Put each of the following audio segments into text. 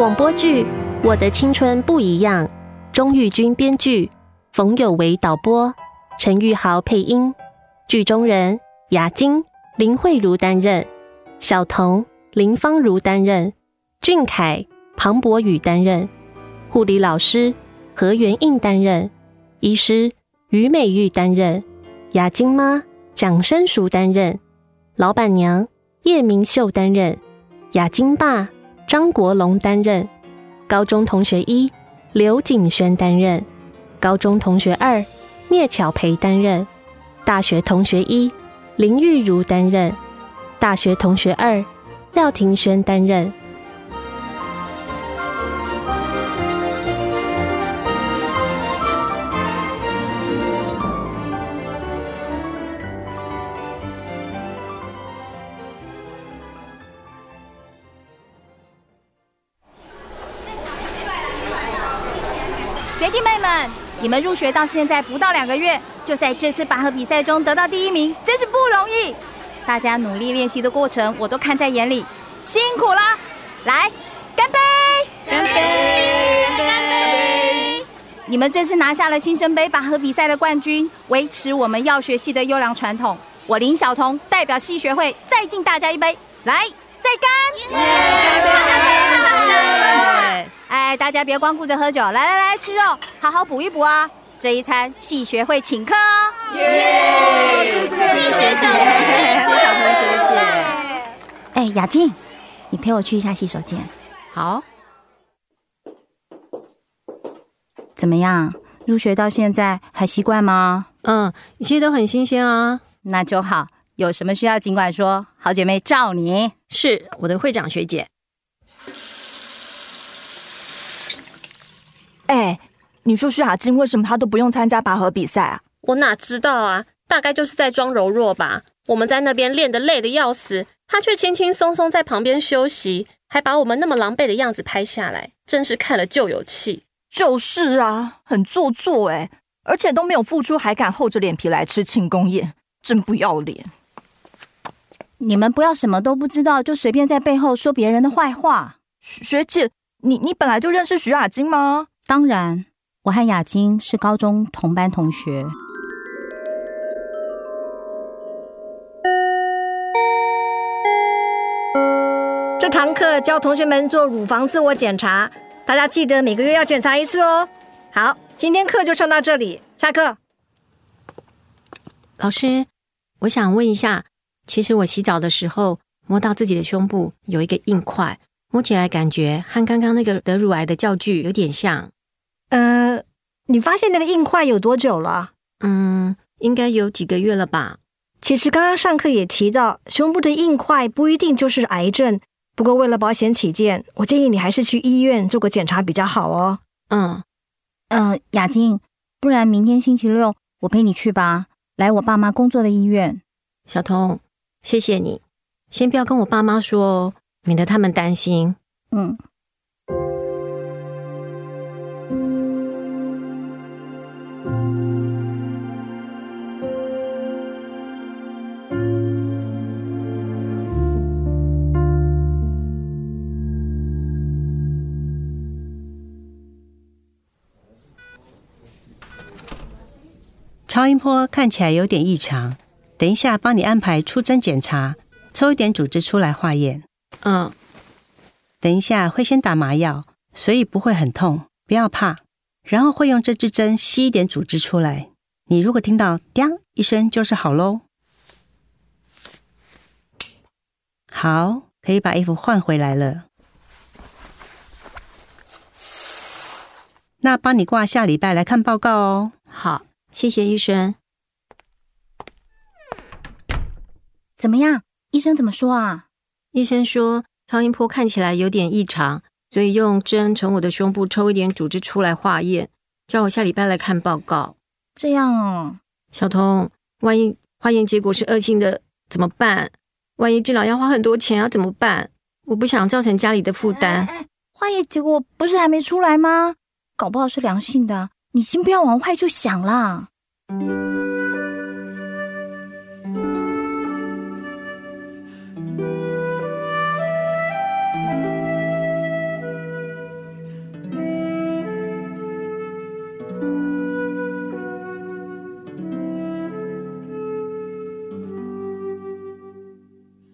广播剧《我的青春不一样》，钟玉君编剧，冯有为导播，陈玉豪配音，剧中人雅晶、林慧如担任，小童、林芳如担任，俊凯、庞博宇担任，护理老师何元应担任，医师于美玉担任，雅晶妈蒋生淑担任，老板娘叶明秀担任，雅晶爸张国龙担任，高中同学一刘景轩担任，高中同学二聂巧培担任，大学同学一林玉如担任，大学同学二廖庭轩担任。学弟妹们，你们入学到现在不到2个月，就在这次拔河比赛中得到第1名，真是不容易。大家努力练习的过程，我都看在眼里，辛苦啦！来，干杯！干杯！干杯！干杯！你们这次拿下了新生杯拔河比赛的冠军，维持我们药学系的优良传统。我林小彤代表系学会再敬大家一杯，来，再干！哎，大家别光顾着喝酒，来来来，吃肉，好好补一补啊！这一餐系学会请客哦！耶，系学姐，小彤学姐。哎，雅静，你陪我去一下洗手间。好。怎么样？入学到现在还习惯吗？一切都很新鲜啊。那就好，有什么需要尽管说，好姐妹罩你。是我的会长学姐。哎，你说徐雅静为什么她都不用参加拔河比赛啊？我哪知道啊，大概就是在装柔弱吧。我们在那边练得累得要死，她却轻轻松松在旁边休息，还把我们那么狼狈的样子拍下来，真是看了就有气。就是啊，很做作哎，而且都没有付出，还敢厚着脸皮来吃庆功宴，真不要脸！你们不要什么都不知道，就随便在背后说别人的坏话。学姐，你本来就认识徐雅静吗？当然，我和雅晶是高中同班同学。这堂课教同学们做乳房自我检查，大家记得每个月要检查一次哦。好，今天课就上到这里，下课。老师，我想问一下，其实我洗澡的时候摸到自己的胸部有一个硬块，摸起来感觉和刚刚那个得乳癌的教具有点像。你发现那个硬块有多久了？应该有几个月了吧。其实刚刚上课也提到，胸部的硬块不一定就是癌症，不过为了保险起见，我建议你还是去医院做个检查比较好哦。雅静，不然明天星期六我陪你去吧，来我爸妈工作的医院。小彤，谢谢你，先不要跟我爸妈说哦，免得他们担心。超音波看起来有点异常，等一下帮你安排出针检查，抽一点组织出来化验。等一下会先打麻药，所以不会很痛，不要怕。然后会用这支针吸一点组织出来，你如果听到叮一声就是好咯。好，可以把衣服换回来了。那帮你挂下礼拜来看报告哦。好，谢谢医生。怎么样？医生怎么说啊？医生说超音波看起来有点异常，所以用针从我的胸部抽一点组织出来化验，叫我下礼拜来看报告。这样哦。小彤，万一化验结果是恶性的怎么办？万一治疗要花很多钱要怎么办？我不想造成家里的负担。化验结果不是还没出来吗？搞不好是良性的，你先不要往坏处想啦。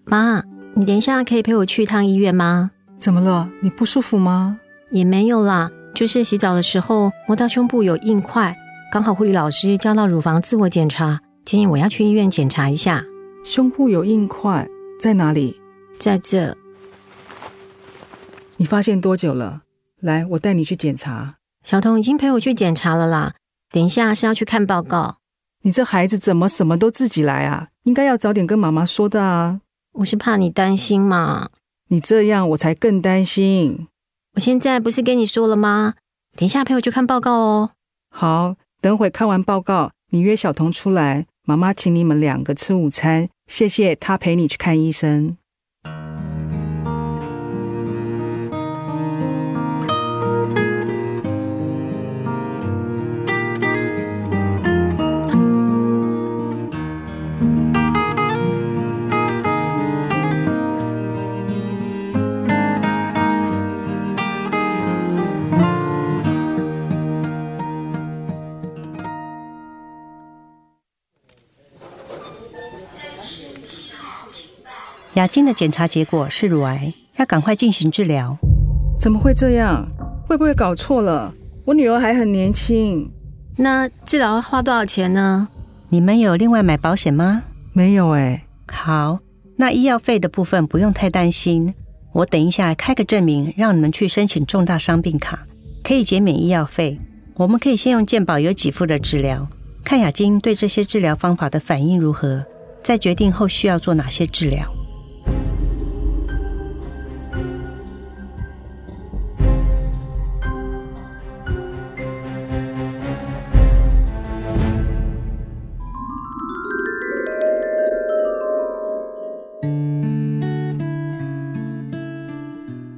妈，你等一下可以陪我去一趟医院吗？怎么了？你不舒服吗？也没有啦，就是洗澡的时候摸到胸部有硬块，刚好护理老师叫到乳房自我检查，建议我要去医院检查一下。胸部有硬块，在哪里？在这。你发现多久了？来，我带你去检查。小童已经陪我去检查了啦，等一下是要去看报告。你这孩子怎么什么都自己来啊？应该要早点跟妈妈说的啊。我是怕你担心嘛。你这样我才更担心。我现在不是跟你说了吗？等一下陪我去看报告哦。好，等会看完报告，你约小童出来，妈妈请你们两个吃午餐，谢谢她陪你去看医生。雅晶的检查结果是乳癌，要赶快进行治疗。怎么会这样？会不会搞错了？我女儿还很年轻。那治疗花多少钱呢？你们有另外买保险吗？没有耶。好，那医药费的部分不用太担心，我等一下开个证明让你们去申请重大伤病卡，可以减免医药费。我们可以先用健保有给付的治疗，看雅晶对这些治疗方法的反应如何，再决定后续要做哪些治疗。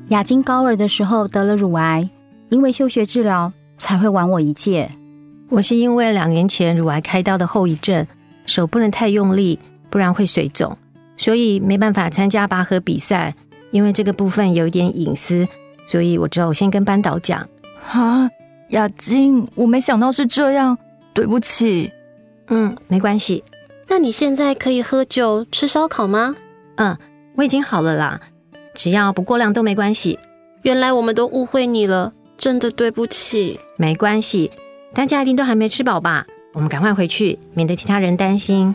雅晶高二的时候得了乳癌，因为休学治疗才会晚我一届。我是因为2年前乳癌开刀的后遗症，手不能太用力，不然会水肿，所以没办法参加拔河比赛，因为这个部分有一点隐私，所以我只好先跟班导讲。啊，雅晶，我没想到是这样，对不起。没关系。那你现在可以喝酒吃烧烤吗？我已经好了啦，只要不过量都没关系。原来我们都误会你了，真的对不起。没关系，大家一定都还没吃饱吧？我们赶快回去，免得其他人担心。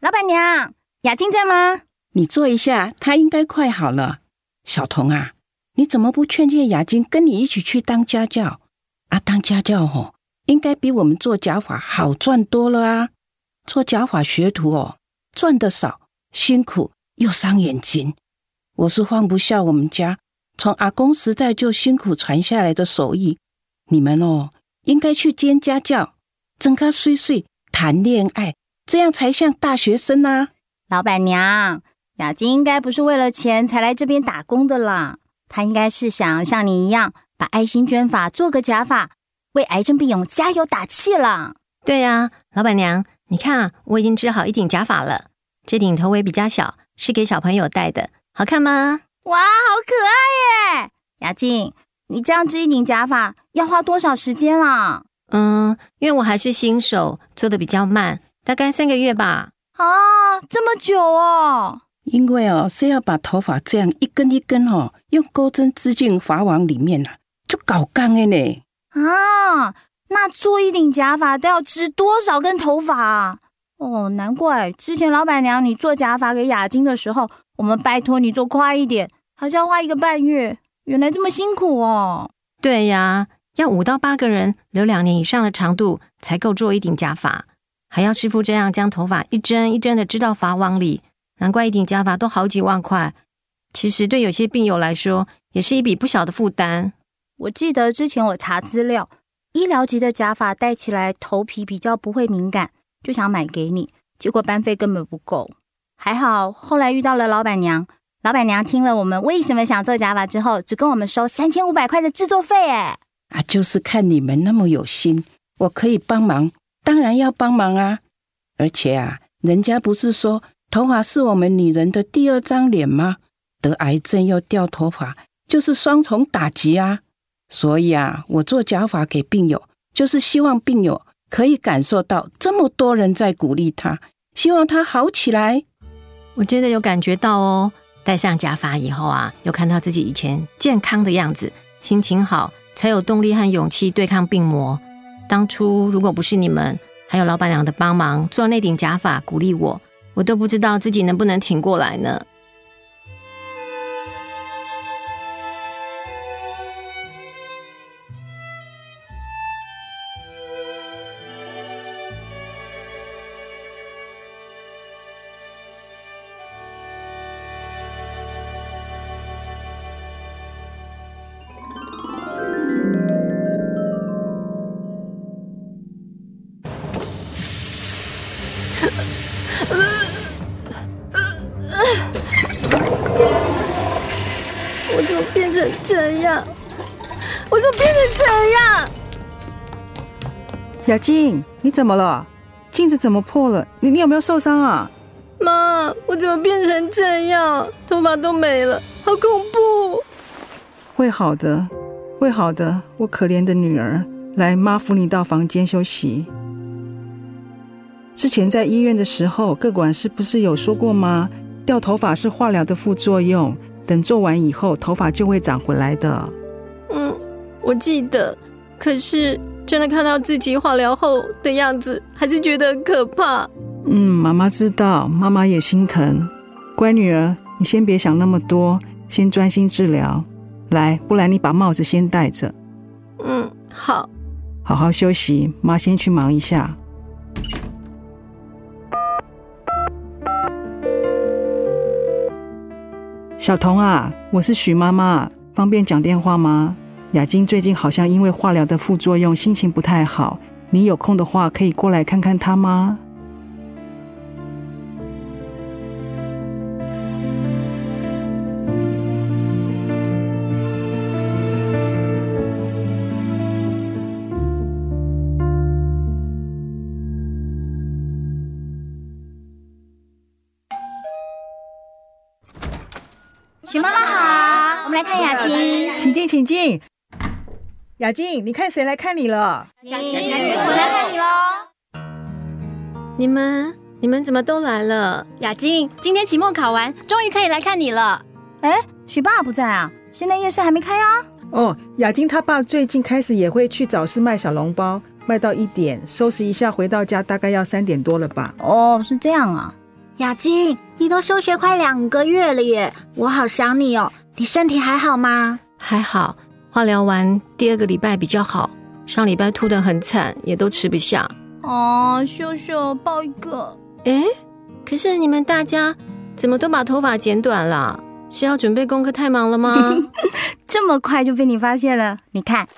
老板娘，雅晶在吗？你坐一下，她应该快好了。小童啊，你怎么不劝劝雅晶跟你一起去当家教啊？当家教哦，应该比我们做假发好赚多了啊！做假发学徒哦，赚得少，辛苦又伤眼睛。我是放不下我们家从阿公时代就辛苦传下来的手艺，你们哦，应该去兼家教，整个水水谈恋爱。这样才像大学生啊。老板娘，雅晶应该不是为了钱才来这边打工的啦，她应该是想像你一样把爱心捐发做个假发，为癌症病友加油打气啦。对啊，老板娘，你看啊，我已经织好一顶假发了，这顶头围比较小，是给小朋友戴的，好看吗？哇，好可爱耶。雅晶，你这样织一顶假发要花多少时间啊？因为我还是新手，做得比较慢，大概3个月吧。啊，这么久哦！因为哦，是要把头发这样一根一根哦，用钩针织进发网里面啊，就搞干的呢。啊，那做一顶假发都要织多少根头发啊？哦，难怪之前老板娘你做假发给雅晶的时候，我们拜托你做快一点，好像要花1个半月，原来这么辛苦哦。对呀，要5到8个人留2年以上的长度才够做一顶假发。还要师傅这样将头发一针一针的织到发网里，难怪一顶假发都好几万块。其实对有些病友来说，也是一笔不小的负担。我记得之前我查资料，医疗级的假发戴起来头皮比较不会敏感，就想买给你，结果班费根本不够。还好后来遇到了老板娘，老板娘听了我们为什么想做假发之后，只跟我们收3500块的制作费耶。啊，就是看你们那么有心，我可以帮忙，当然要帮忙啊。而且啊，人家不是说头发是我们女人的第二张脸吗？得癌症又掉头发，就是双重打击啊。所以啊，我做假发给病友，就是希望病友可以感受到这么多人在鼓励他，希望他好起来。我真的有感觉到哦，戴上假发以后啊，有看到自己以前健康的样子，心情好，才有动力和勇气对抗病魔。当初如果不是你们还有老板娘的帮忙做那顶假发鼓励我，我都不知道自己能不能挺过来呢。我怎么变成这样？雅静，你怎么了？镜子怎么破了？你有没有受伤啊？妈，我怎么变成这样？头发都没了，好恐怖！会好的，会好的，我可怜的女儿。来，妈扶你到房间休息。之前在医院的时候，个管师不是有说过吗？掉头发是化疗的副作用，等做完以后头发就会长回来的。我记得，可是真的看到自己化疗后的样子，还是觉得很可怕。妈妈知道，妈妈也心疼。乖女儿，你先别想那么多，先专心治疗。来，不然你把帽子先戴着。好。好好休息，妈先去忙一下。小童啊，我是许妈妈，方便讲电话吗？雅晶最近好像因为化疗的副作用，心情不太好，你有空的话可以过来看看她吗？许妈妈好，我们来看雅晶，请进，请进。雅静，你看谁来看你了？雅静，我来看你喽！你们怎么都来了？雅静，今天期末考完，终于可以来看你了。哎，许爸不在啊，现在夜市还没开啊。雅静他爸最近开始也会去早市卖小笼包，卖到1点，收拾一下回到家大概要3点多了吧。哦，是这样啊。雅静，你都休学快2个月了耶，我好想你哦。你身体还好吗？还好。化疗完第2个礼拜比较好，上礼拜吐得很惨，也都吃不下。秀秀抱一个。可是你们大家怎么都把头发剪短了？是要准备功课太忙了吗？这么快就被你发现了？你看，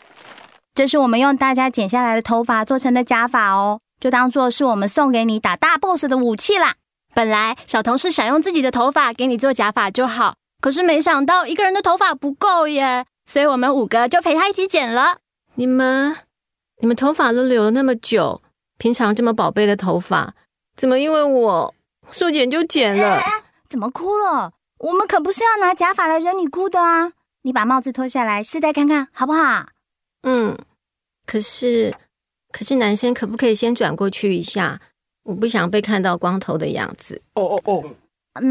这是我们用大家剪下来的头发做成的假发哦，就当做是我们送给你打大 boss 的武器啦。本来小同事想用自己的头发给你做假发就好，可是没想到一个人的头发不够耶。所以我们5个就陪他一起剪了。你们头发都留了那么久，平常这么宝贝的头发，怎么因为我说剪就剪了？怎么哭了？我们可不是要拿假发来惹你哭的啊！你把帽子脱下来试戴看看好不好？可是男生可不可以先转过去一下？我不想被看到光头的样子。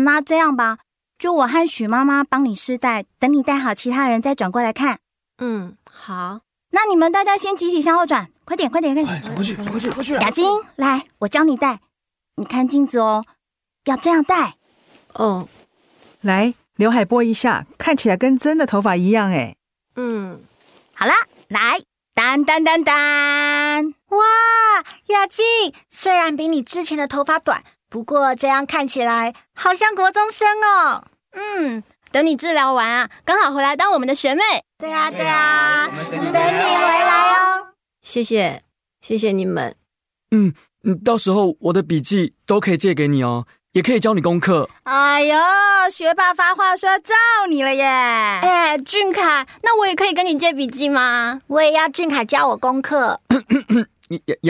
那这样吧。就我和许妈妈帮你试戴，等你戴好，其他人再转过来看。好。那你们大家先集体向后转，快点，快点，快点！走过去！雅晶，来，我教你戴。你看镜子哦，要这样戴。来，刘海拨一下，看起来跟真的头发一样哎。好了，来，当当当当！哇，雅晶，虽然比你之前的头发短。不过这样看起来好像国中生哦。等你治疗完啊，刚好回来当我们的学妹。对啊，我们等你回来哦。谢谢你们。到时候我的笔记都可以借给你哦，也可以教你功课。哎呦，学霸发话说罩你了耶。俊凯，那我也可以跟你借笔记吗？我也要俊凯教我功课。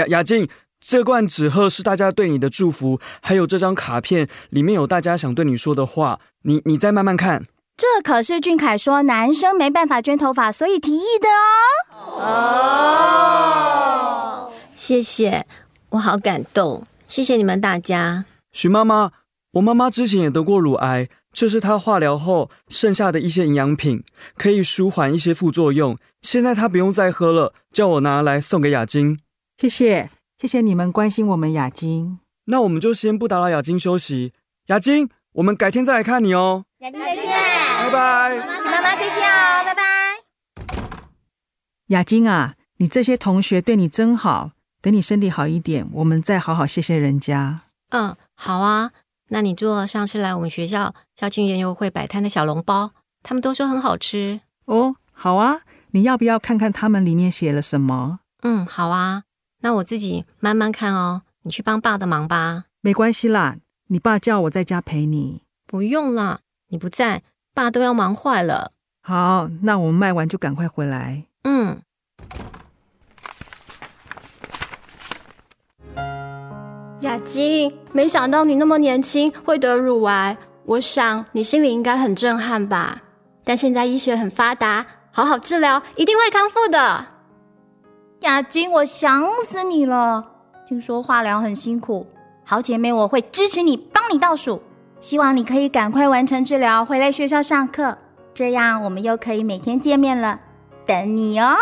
雅静，这罐纸鹤是大家对你的祝福，还有这张卡片里面有大家想对你说的话，你再慢慢看。这可是俊凯说男生没办法捐头发，所以提议的哦。谢谢，我好感动，谢谢你们大家。许妈妈，我妈妈之前也得过乳癌，这是她化疗后剩下的一些营养品，可以舒缓一些副作用，现在她不用再喝了，叫我拿来送给雅晶。谢谢你们关心我们雅晶。那我们就先不打扰雅晶休息，雅晶，我们改天再来看你哦。雅晶再见，拜拜。妈妈再见哦，拜拜。雅晶啊，你这些同学对你真好，等你身体好一点，我们再好好谢谢人家。嗯，好啊。那你做上次来我们学校校庆园游会摆摊的小笼包，他们都说很好吃哦。好啊，你要不要看看他们里面写了什么？嗯，好啊，那我自己慢慢看哦，你去帮爸的忙吧。没关系啦，你爸叫我在家陪你。不用啦，你不在，爸都要忙坏了。好，那我们卖完就赶快回来。嗯。雅晶，没想到你那么年轻会得乳癌，我想你心里应该很震撼吧。但现在医学很发达，好好治疗，一定会康复的。雅晶，我想死你了，听说化疗很辛苦，好姐妹我会支持你，帮你倒数，希望你可以赶快完成治疗，回来学校上课，这样我们又可以每天见面了，等你哦。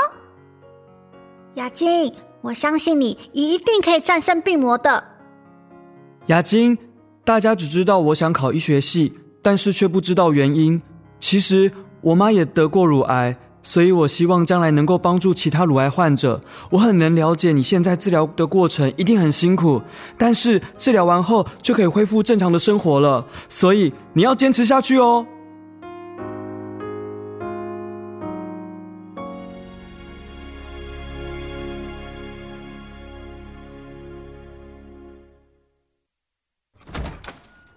雅晶，我相信你一定可以战胜病魔的。雅晶，大家只知道我想考医学系，但是却不知道原因。其实我妈也得过乳癌，所以我希望将来能够帮助其他乳癌患者。我很能了解你现在治疗的过程一定很辛苦，但是治疗完后就可以恢复正常的生活了，所以你要坚持下去哦。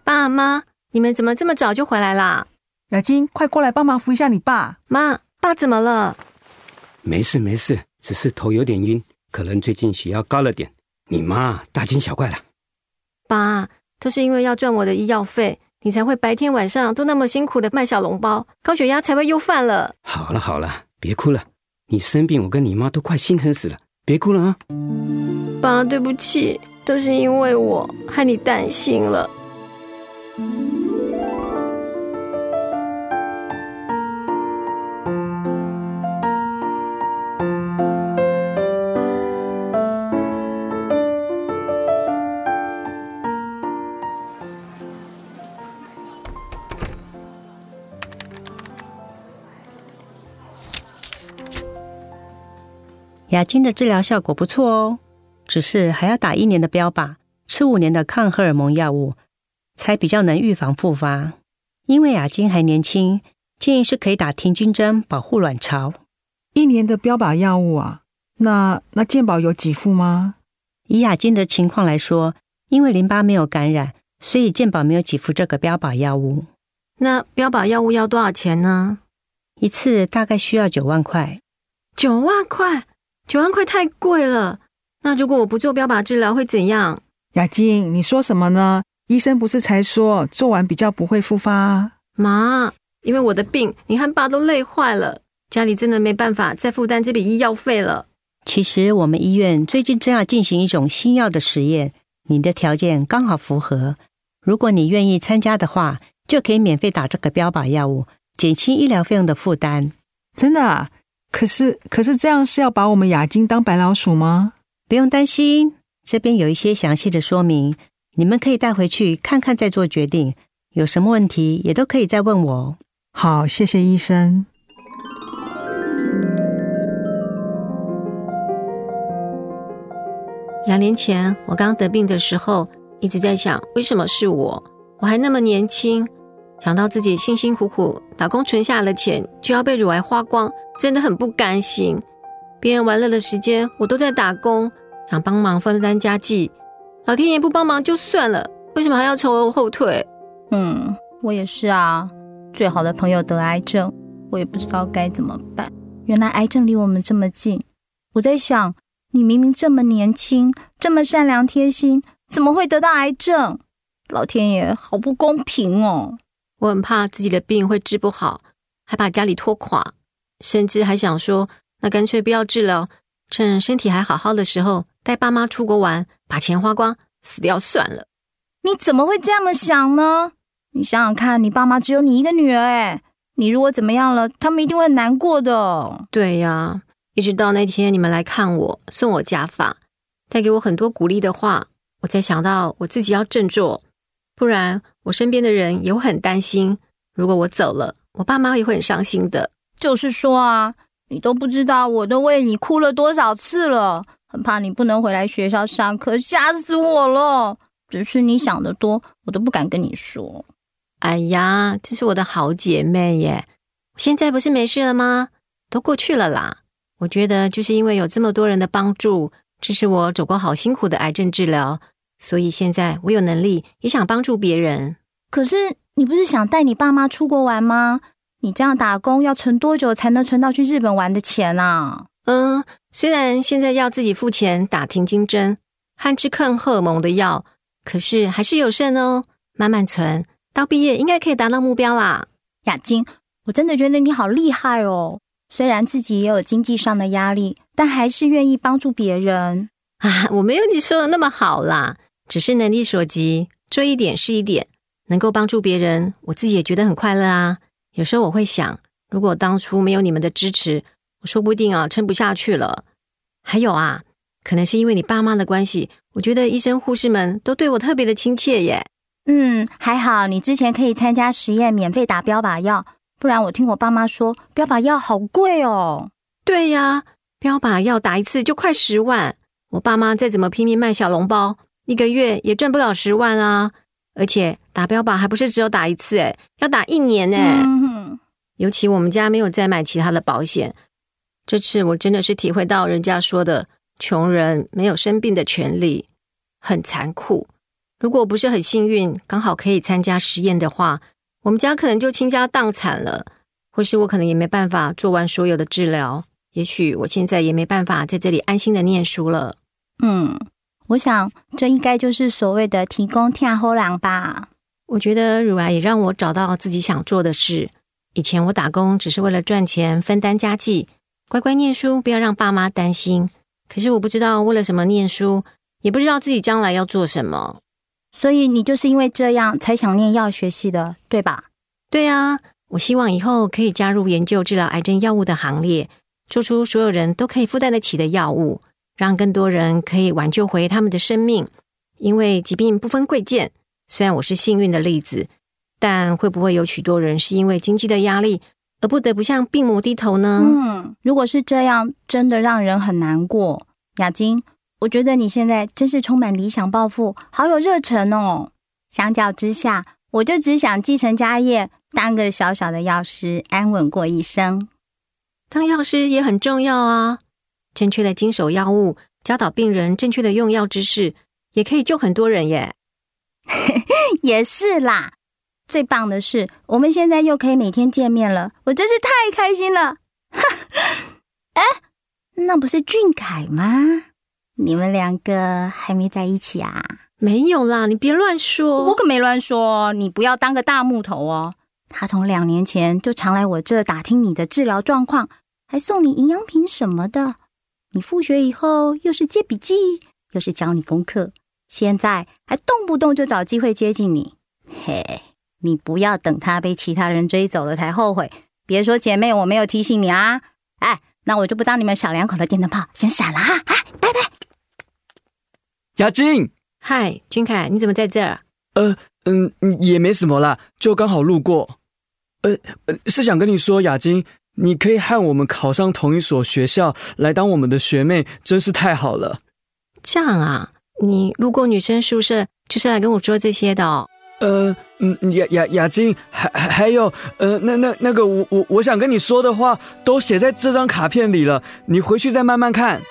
爸妈，你们怎么这么早就回来啦？雅晶，快过来帮忙扶一下你爸。妈，爸怎么了？没事，只是头有点晕，可能最近血压高了点。你妈大惊小怪了。爸，都是因为要赚我的医药费，你才会白天晚上都那么辛苦的卖小笼包，高血压才会又犯了。好了，别哭了，你生病我跟你妈都快心疼死了，别哭了啊。爸，对不起，都是因为我害你担心了。雅晶的治疗效果不错哦，只是还要打1年的标靶，吃5年的抗荷尔蒙药物，才比较能预防复发。因为雅晶还年轻，建议是可以打停经针保护卵巢。1年的标靶药物啊，那健保有给付吗？以雅晶的情况来说，因为淋巴没有感染，所以健保没有给付这个标靶药物。那标靶药物要多少钱呢？一次大概需要9万块。9万块？9万块太贵了。那如果我不做标靶治疗会怎样？雅晶，你说什么呢？医生不是才说做完比较不会复发啊。妈，因为我的病，你和爸都累坏了，家里真的没办法再负担这笔医药费了。其实我们医院最近正要进行一种新药的实验，你的条件刚好符合，如果你愿意参加的话，就可以免费打这个标靶药物，减轻医疗费用的负担。真的啊？可是这样是要把我们雅晶当白老鼠吗？不用担心，这边有一些详细的说明，你们可以带回去看看再做决定，有什么问题也都可以再问我。好，谢谢医生。2年前我刚得病的时候，一直在想为什么是我还那么年轻，想到自己辛辛苦苦打工存下了钱就要被乳癌花光，真的很不甘心。别人玩乐的时间我都在打工，想帮忙分担家计，老天爷不帮忙就算了，为什么还要扯我后腿？我也是啊，最好的朋友得癌症，我也不知道该怎么办。原来癌症离我们这么近，我在想，你明明这么年轻，这么善良贴心，怎么会得到癌症？老天爷，好不公平哦！我很怕自己的病会治不好，还把家里拖垮，甚至还想说，那干脆不要治疗，趁身体还好好的时候，带爸妈出国玩，把钱花光，死掉算了。你怎么会这么想呢？你想想看，你爸妈只有你一个女儿诶，你如果怎么样了，他们一定会很难过的。对呀，一直到那天你们来看我，送我假发，带给我很多鼓励的话，我才想到我自己要振作，不然我身边的人也会很担心，如果我走了，我爸妈也会很伤心的。就是说啊，你都不知道我都为你哭了多少次了，很怕你不能回来学校上课，吓死我了。只是你想得多，我都不敢跟你说。哎呀，这是我的好姐妹耶，现在不是没事了吗？都过去了啦。我觉得就是因为有这么多人的帮助，支持我走过好辛苦的癌症治疗，所以现在我有能力也想帮助别人。可是你不是想带你爸妈出国玩吗？你这样打工要存多久才能存到去日本玩的钱啊？虽然现在要自己付钱打停经针和吃抗荷尔蒙的药，可是还是有剩哦，慢慢存，到毕业应该可以达到目标啦。雅菁，我真的觉得你好厉害哦，虽然自己也有经济上的压力，但还是愿意帮助别人。我没有你说的那么好啦，只是能力所及，做一点是一点，能够帮助别人，我自己也觉得很快乐啊。有时候我会想，如果当初没有你们的支持，我说不定啊撑不下去了。还有啊，可能是因为你爸妈的关系，我觉得医生护士们都对我特别的亲切耶。还好你之前可以参加实验免费打标靶药，不然我听我爸妈说标靶药好贵哦。对呀，标靶药打一次就快10万，我爸妈再怎么拼命卖小笼包，一个月也赚不了10万啊。而且打标靶还不是只有打一次耶，要打1年耶。尤其我们家没有再买其他的保险，这次我真的是体会到人家说的穷人没有生病的权利，很残酷。如果不是很幸运，刚好可以参加实验的话，我们家可能就倾家荡产了，或是我可能也没办法做完所有的治疗，也许我现在也没办法在这里安心的念书了。我想这应该就是所谓的提供听后郎吧。我觉得乳癌也让我找到自己想做的事。以前我打工只是为了赚钱分担家计，乖乖念书，不要让爸妈担心。可是我不知道为了什么念书，也不知道自己将来要做什么。所以你就是因为这样才想念药学系的，对吧？对啊，我希望以后可以加入研究治疗癌症药物的行列，做出所有人都可以负担得起的药物，让更多人可以挽救回他们的生命。因为疾病不分贵贱，虽然我是幸运的例子，但会不会有许多人是因为经济的压力而不得不向病魔低头呢？如果是这样，真的让人很难过。雅菁，我觉得你现在真是充满理想抱负，好有热忱哦。相较之下，我就只想继承家业，当个小小的药师，安稳过一生。当药师也很重要啊，正确的经手药物，教导病人正确的用药知识，也可以救很多人耶。也是啦。最棒的是，我们现在又可以每天见面了，我真是太开心了。哎，那不是俊凯吗？你们两个还没在一起啊？没有啦，你别乱说。我可没乱说，你不要当个大木头哦。他从2年前就常来我这打听你的治疗状况，还送你营养品什么的。你复学以后又是借笔记，又是教你功课，现在还动不动就找机会接近你。嘿，你不要等他被其他人追走了才后悔。别说姐妹我没有提醒你啊。哎，那我就不当你们小两口的电灯泡，先闪了啊！哎，拜拜。雅菁，嗨，君凯，你怎么在这儿？也没什么啦，就刚好路过。是想跟你说，雅菁，你可以和我们考上同一所学校，来当我们的学妹，真是太好了。这样啊，你路过女生宿舍就是来跟我说这些的哦。雅菁，还有，那个，我想跟你说的话都写在这张卡片里了，你回去再慢慢看。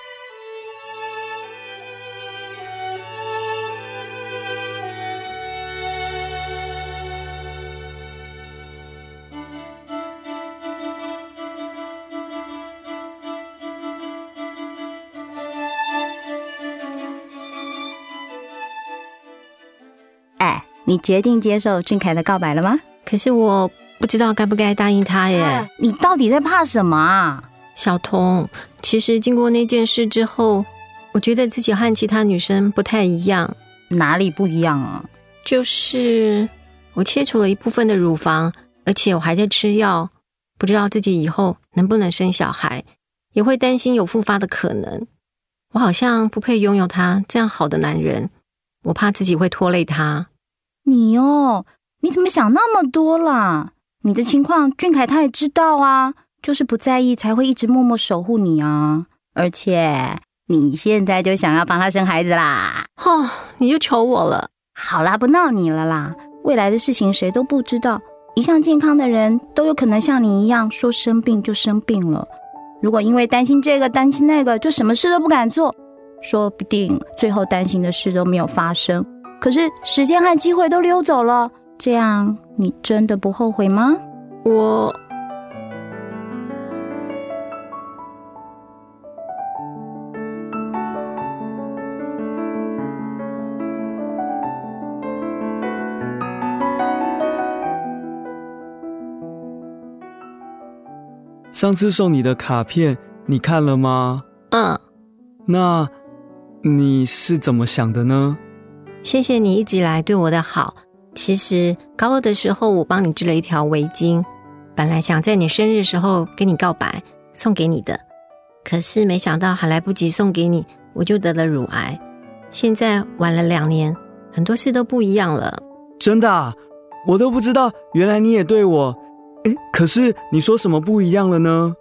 你决定接受俊凯的告白了吗？可是我不知道该不该答应他耶。你到底在怕什么啊？小彤，其实经过那件事之后，我觉得自己和其他女生不太一样。哪里不一样啊？就是我切除了一部分的乳房，而且我还在吃药，不知道自己以后能不能生小孩，也会担心有复发的可能。我好像不配拥有他这样好的男人，我怕自己会拖累他。你哦，你怎么想那么多啦？你的情况俊凯他也知道啊，就是不在意才会一直默默守护你啊。而且你现在就想要帮他生孩子啦。哦，你就求我了。好啦，不闹你了啦。未来的事情谁都不知道，一向健康的人都有可能像你一样说生病就生病了。如果因为担心这个担心那个就什么事都不敢做，说不定最后担心的事都没有发生，可是时间和机会都溜走了，这样你真的不后悔吗？我上次送你的卡片你看了吗？嗯。那你是怎么想的呢？谢谢你一直以来对我的好。其实高二的时候我帮你织了一条围巾，本来想在你生日时候跟你告白送给你的，可是没想到还来不及送给你，我就得了乳癌。现在晚了2年，很多事都不一样了。真的啊？我都不知道，原来你也对我。可是你说什么不一样了呢？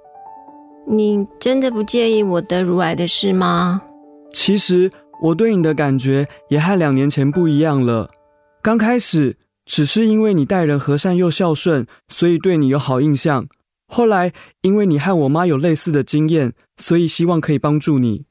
你真的不介意我得乳癌的事吗？其实我对你的感觉也和2年前不一样了。刚开始只是因为你待人和善又孝顺，所以对你有好印象。后来因为你和我妈有类似的经验，所以希望可以帮助你。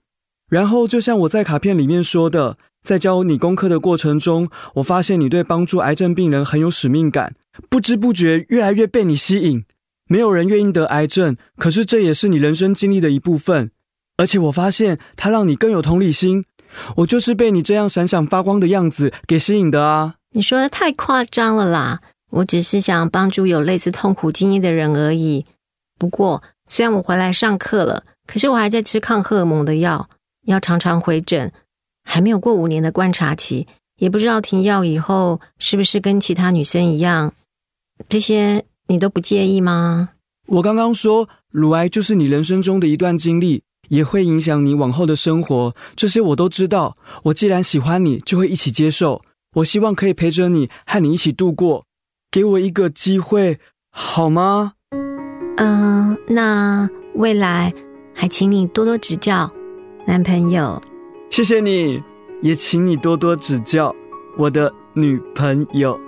然后就像我在卡片里面说的，在教你功课的过程中，我发现你对帮助癌症病人很有使命感，不知不觉越来越被你吸引。没有人愿意得癌症，可是这也是你人生经历的一部分。而且我发现它让你更有同理心，我就是被你这样闪闪发光的样子给吸引的啊。你说的太夸张了啦，我只是想帮助有类似痛苦经历的人而已。不过虽然我回来上课了，可是我还在吃抗荷尔蒙的药，要常常回诊，还没有过5年的观察期，也不知道停药以后是不是跟其他女生一样。这些你都不介意吗？我刚刚说乳癌就是你人生中的一段经历，也会影响你往后的生活，这些我都知道。我既然喜欢你，就会一起接受。我希望可以陪着你，和你一起度过。给我一个机会好吗？那未来还请你多多指教，男朋友。谢谢你，也请你多多指教，我的女朋友。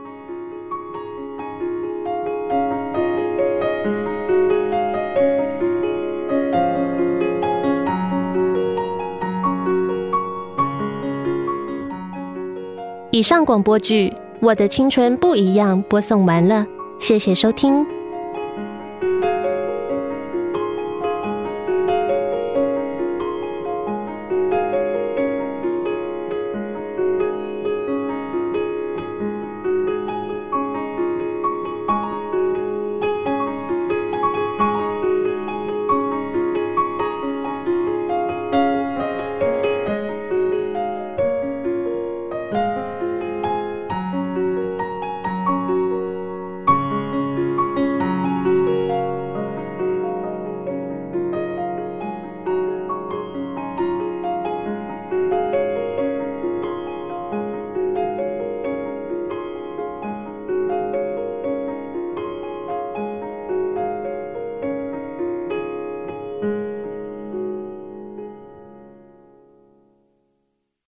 以上广播剧《我的青春不一样》播送完了，谢谢收听。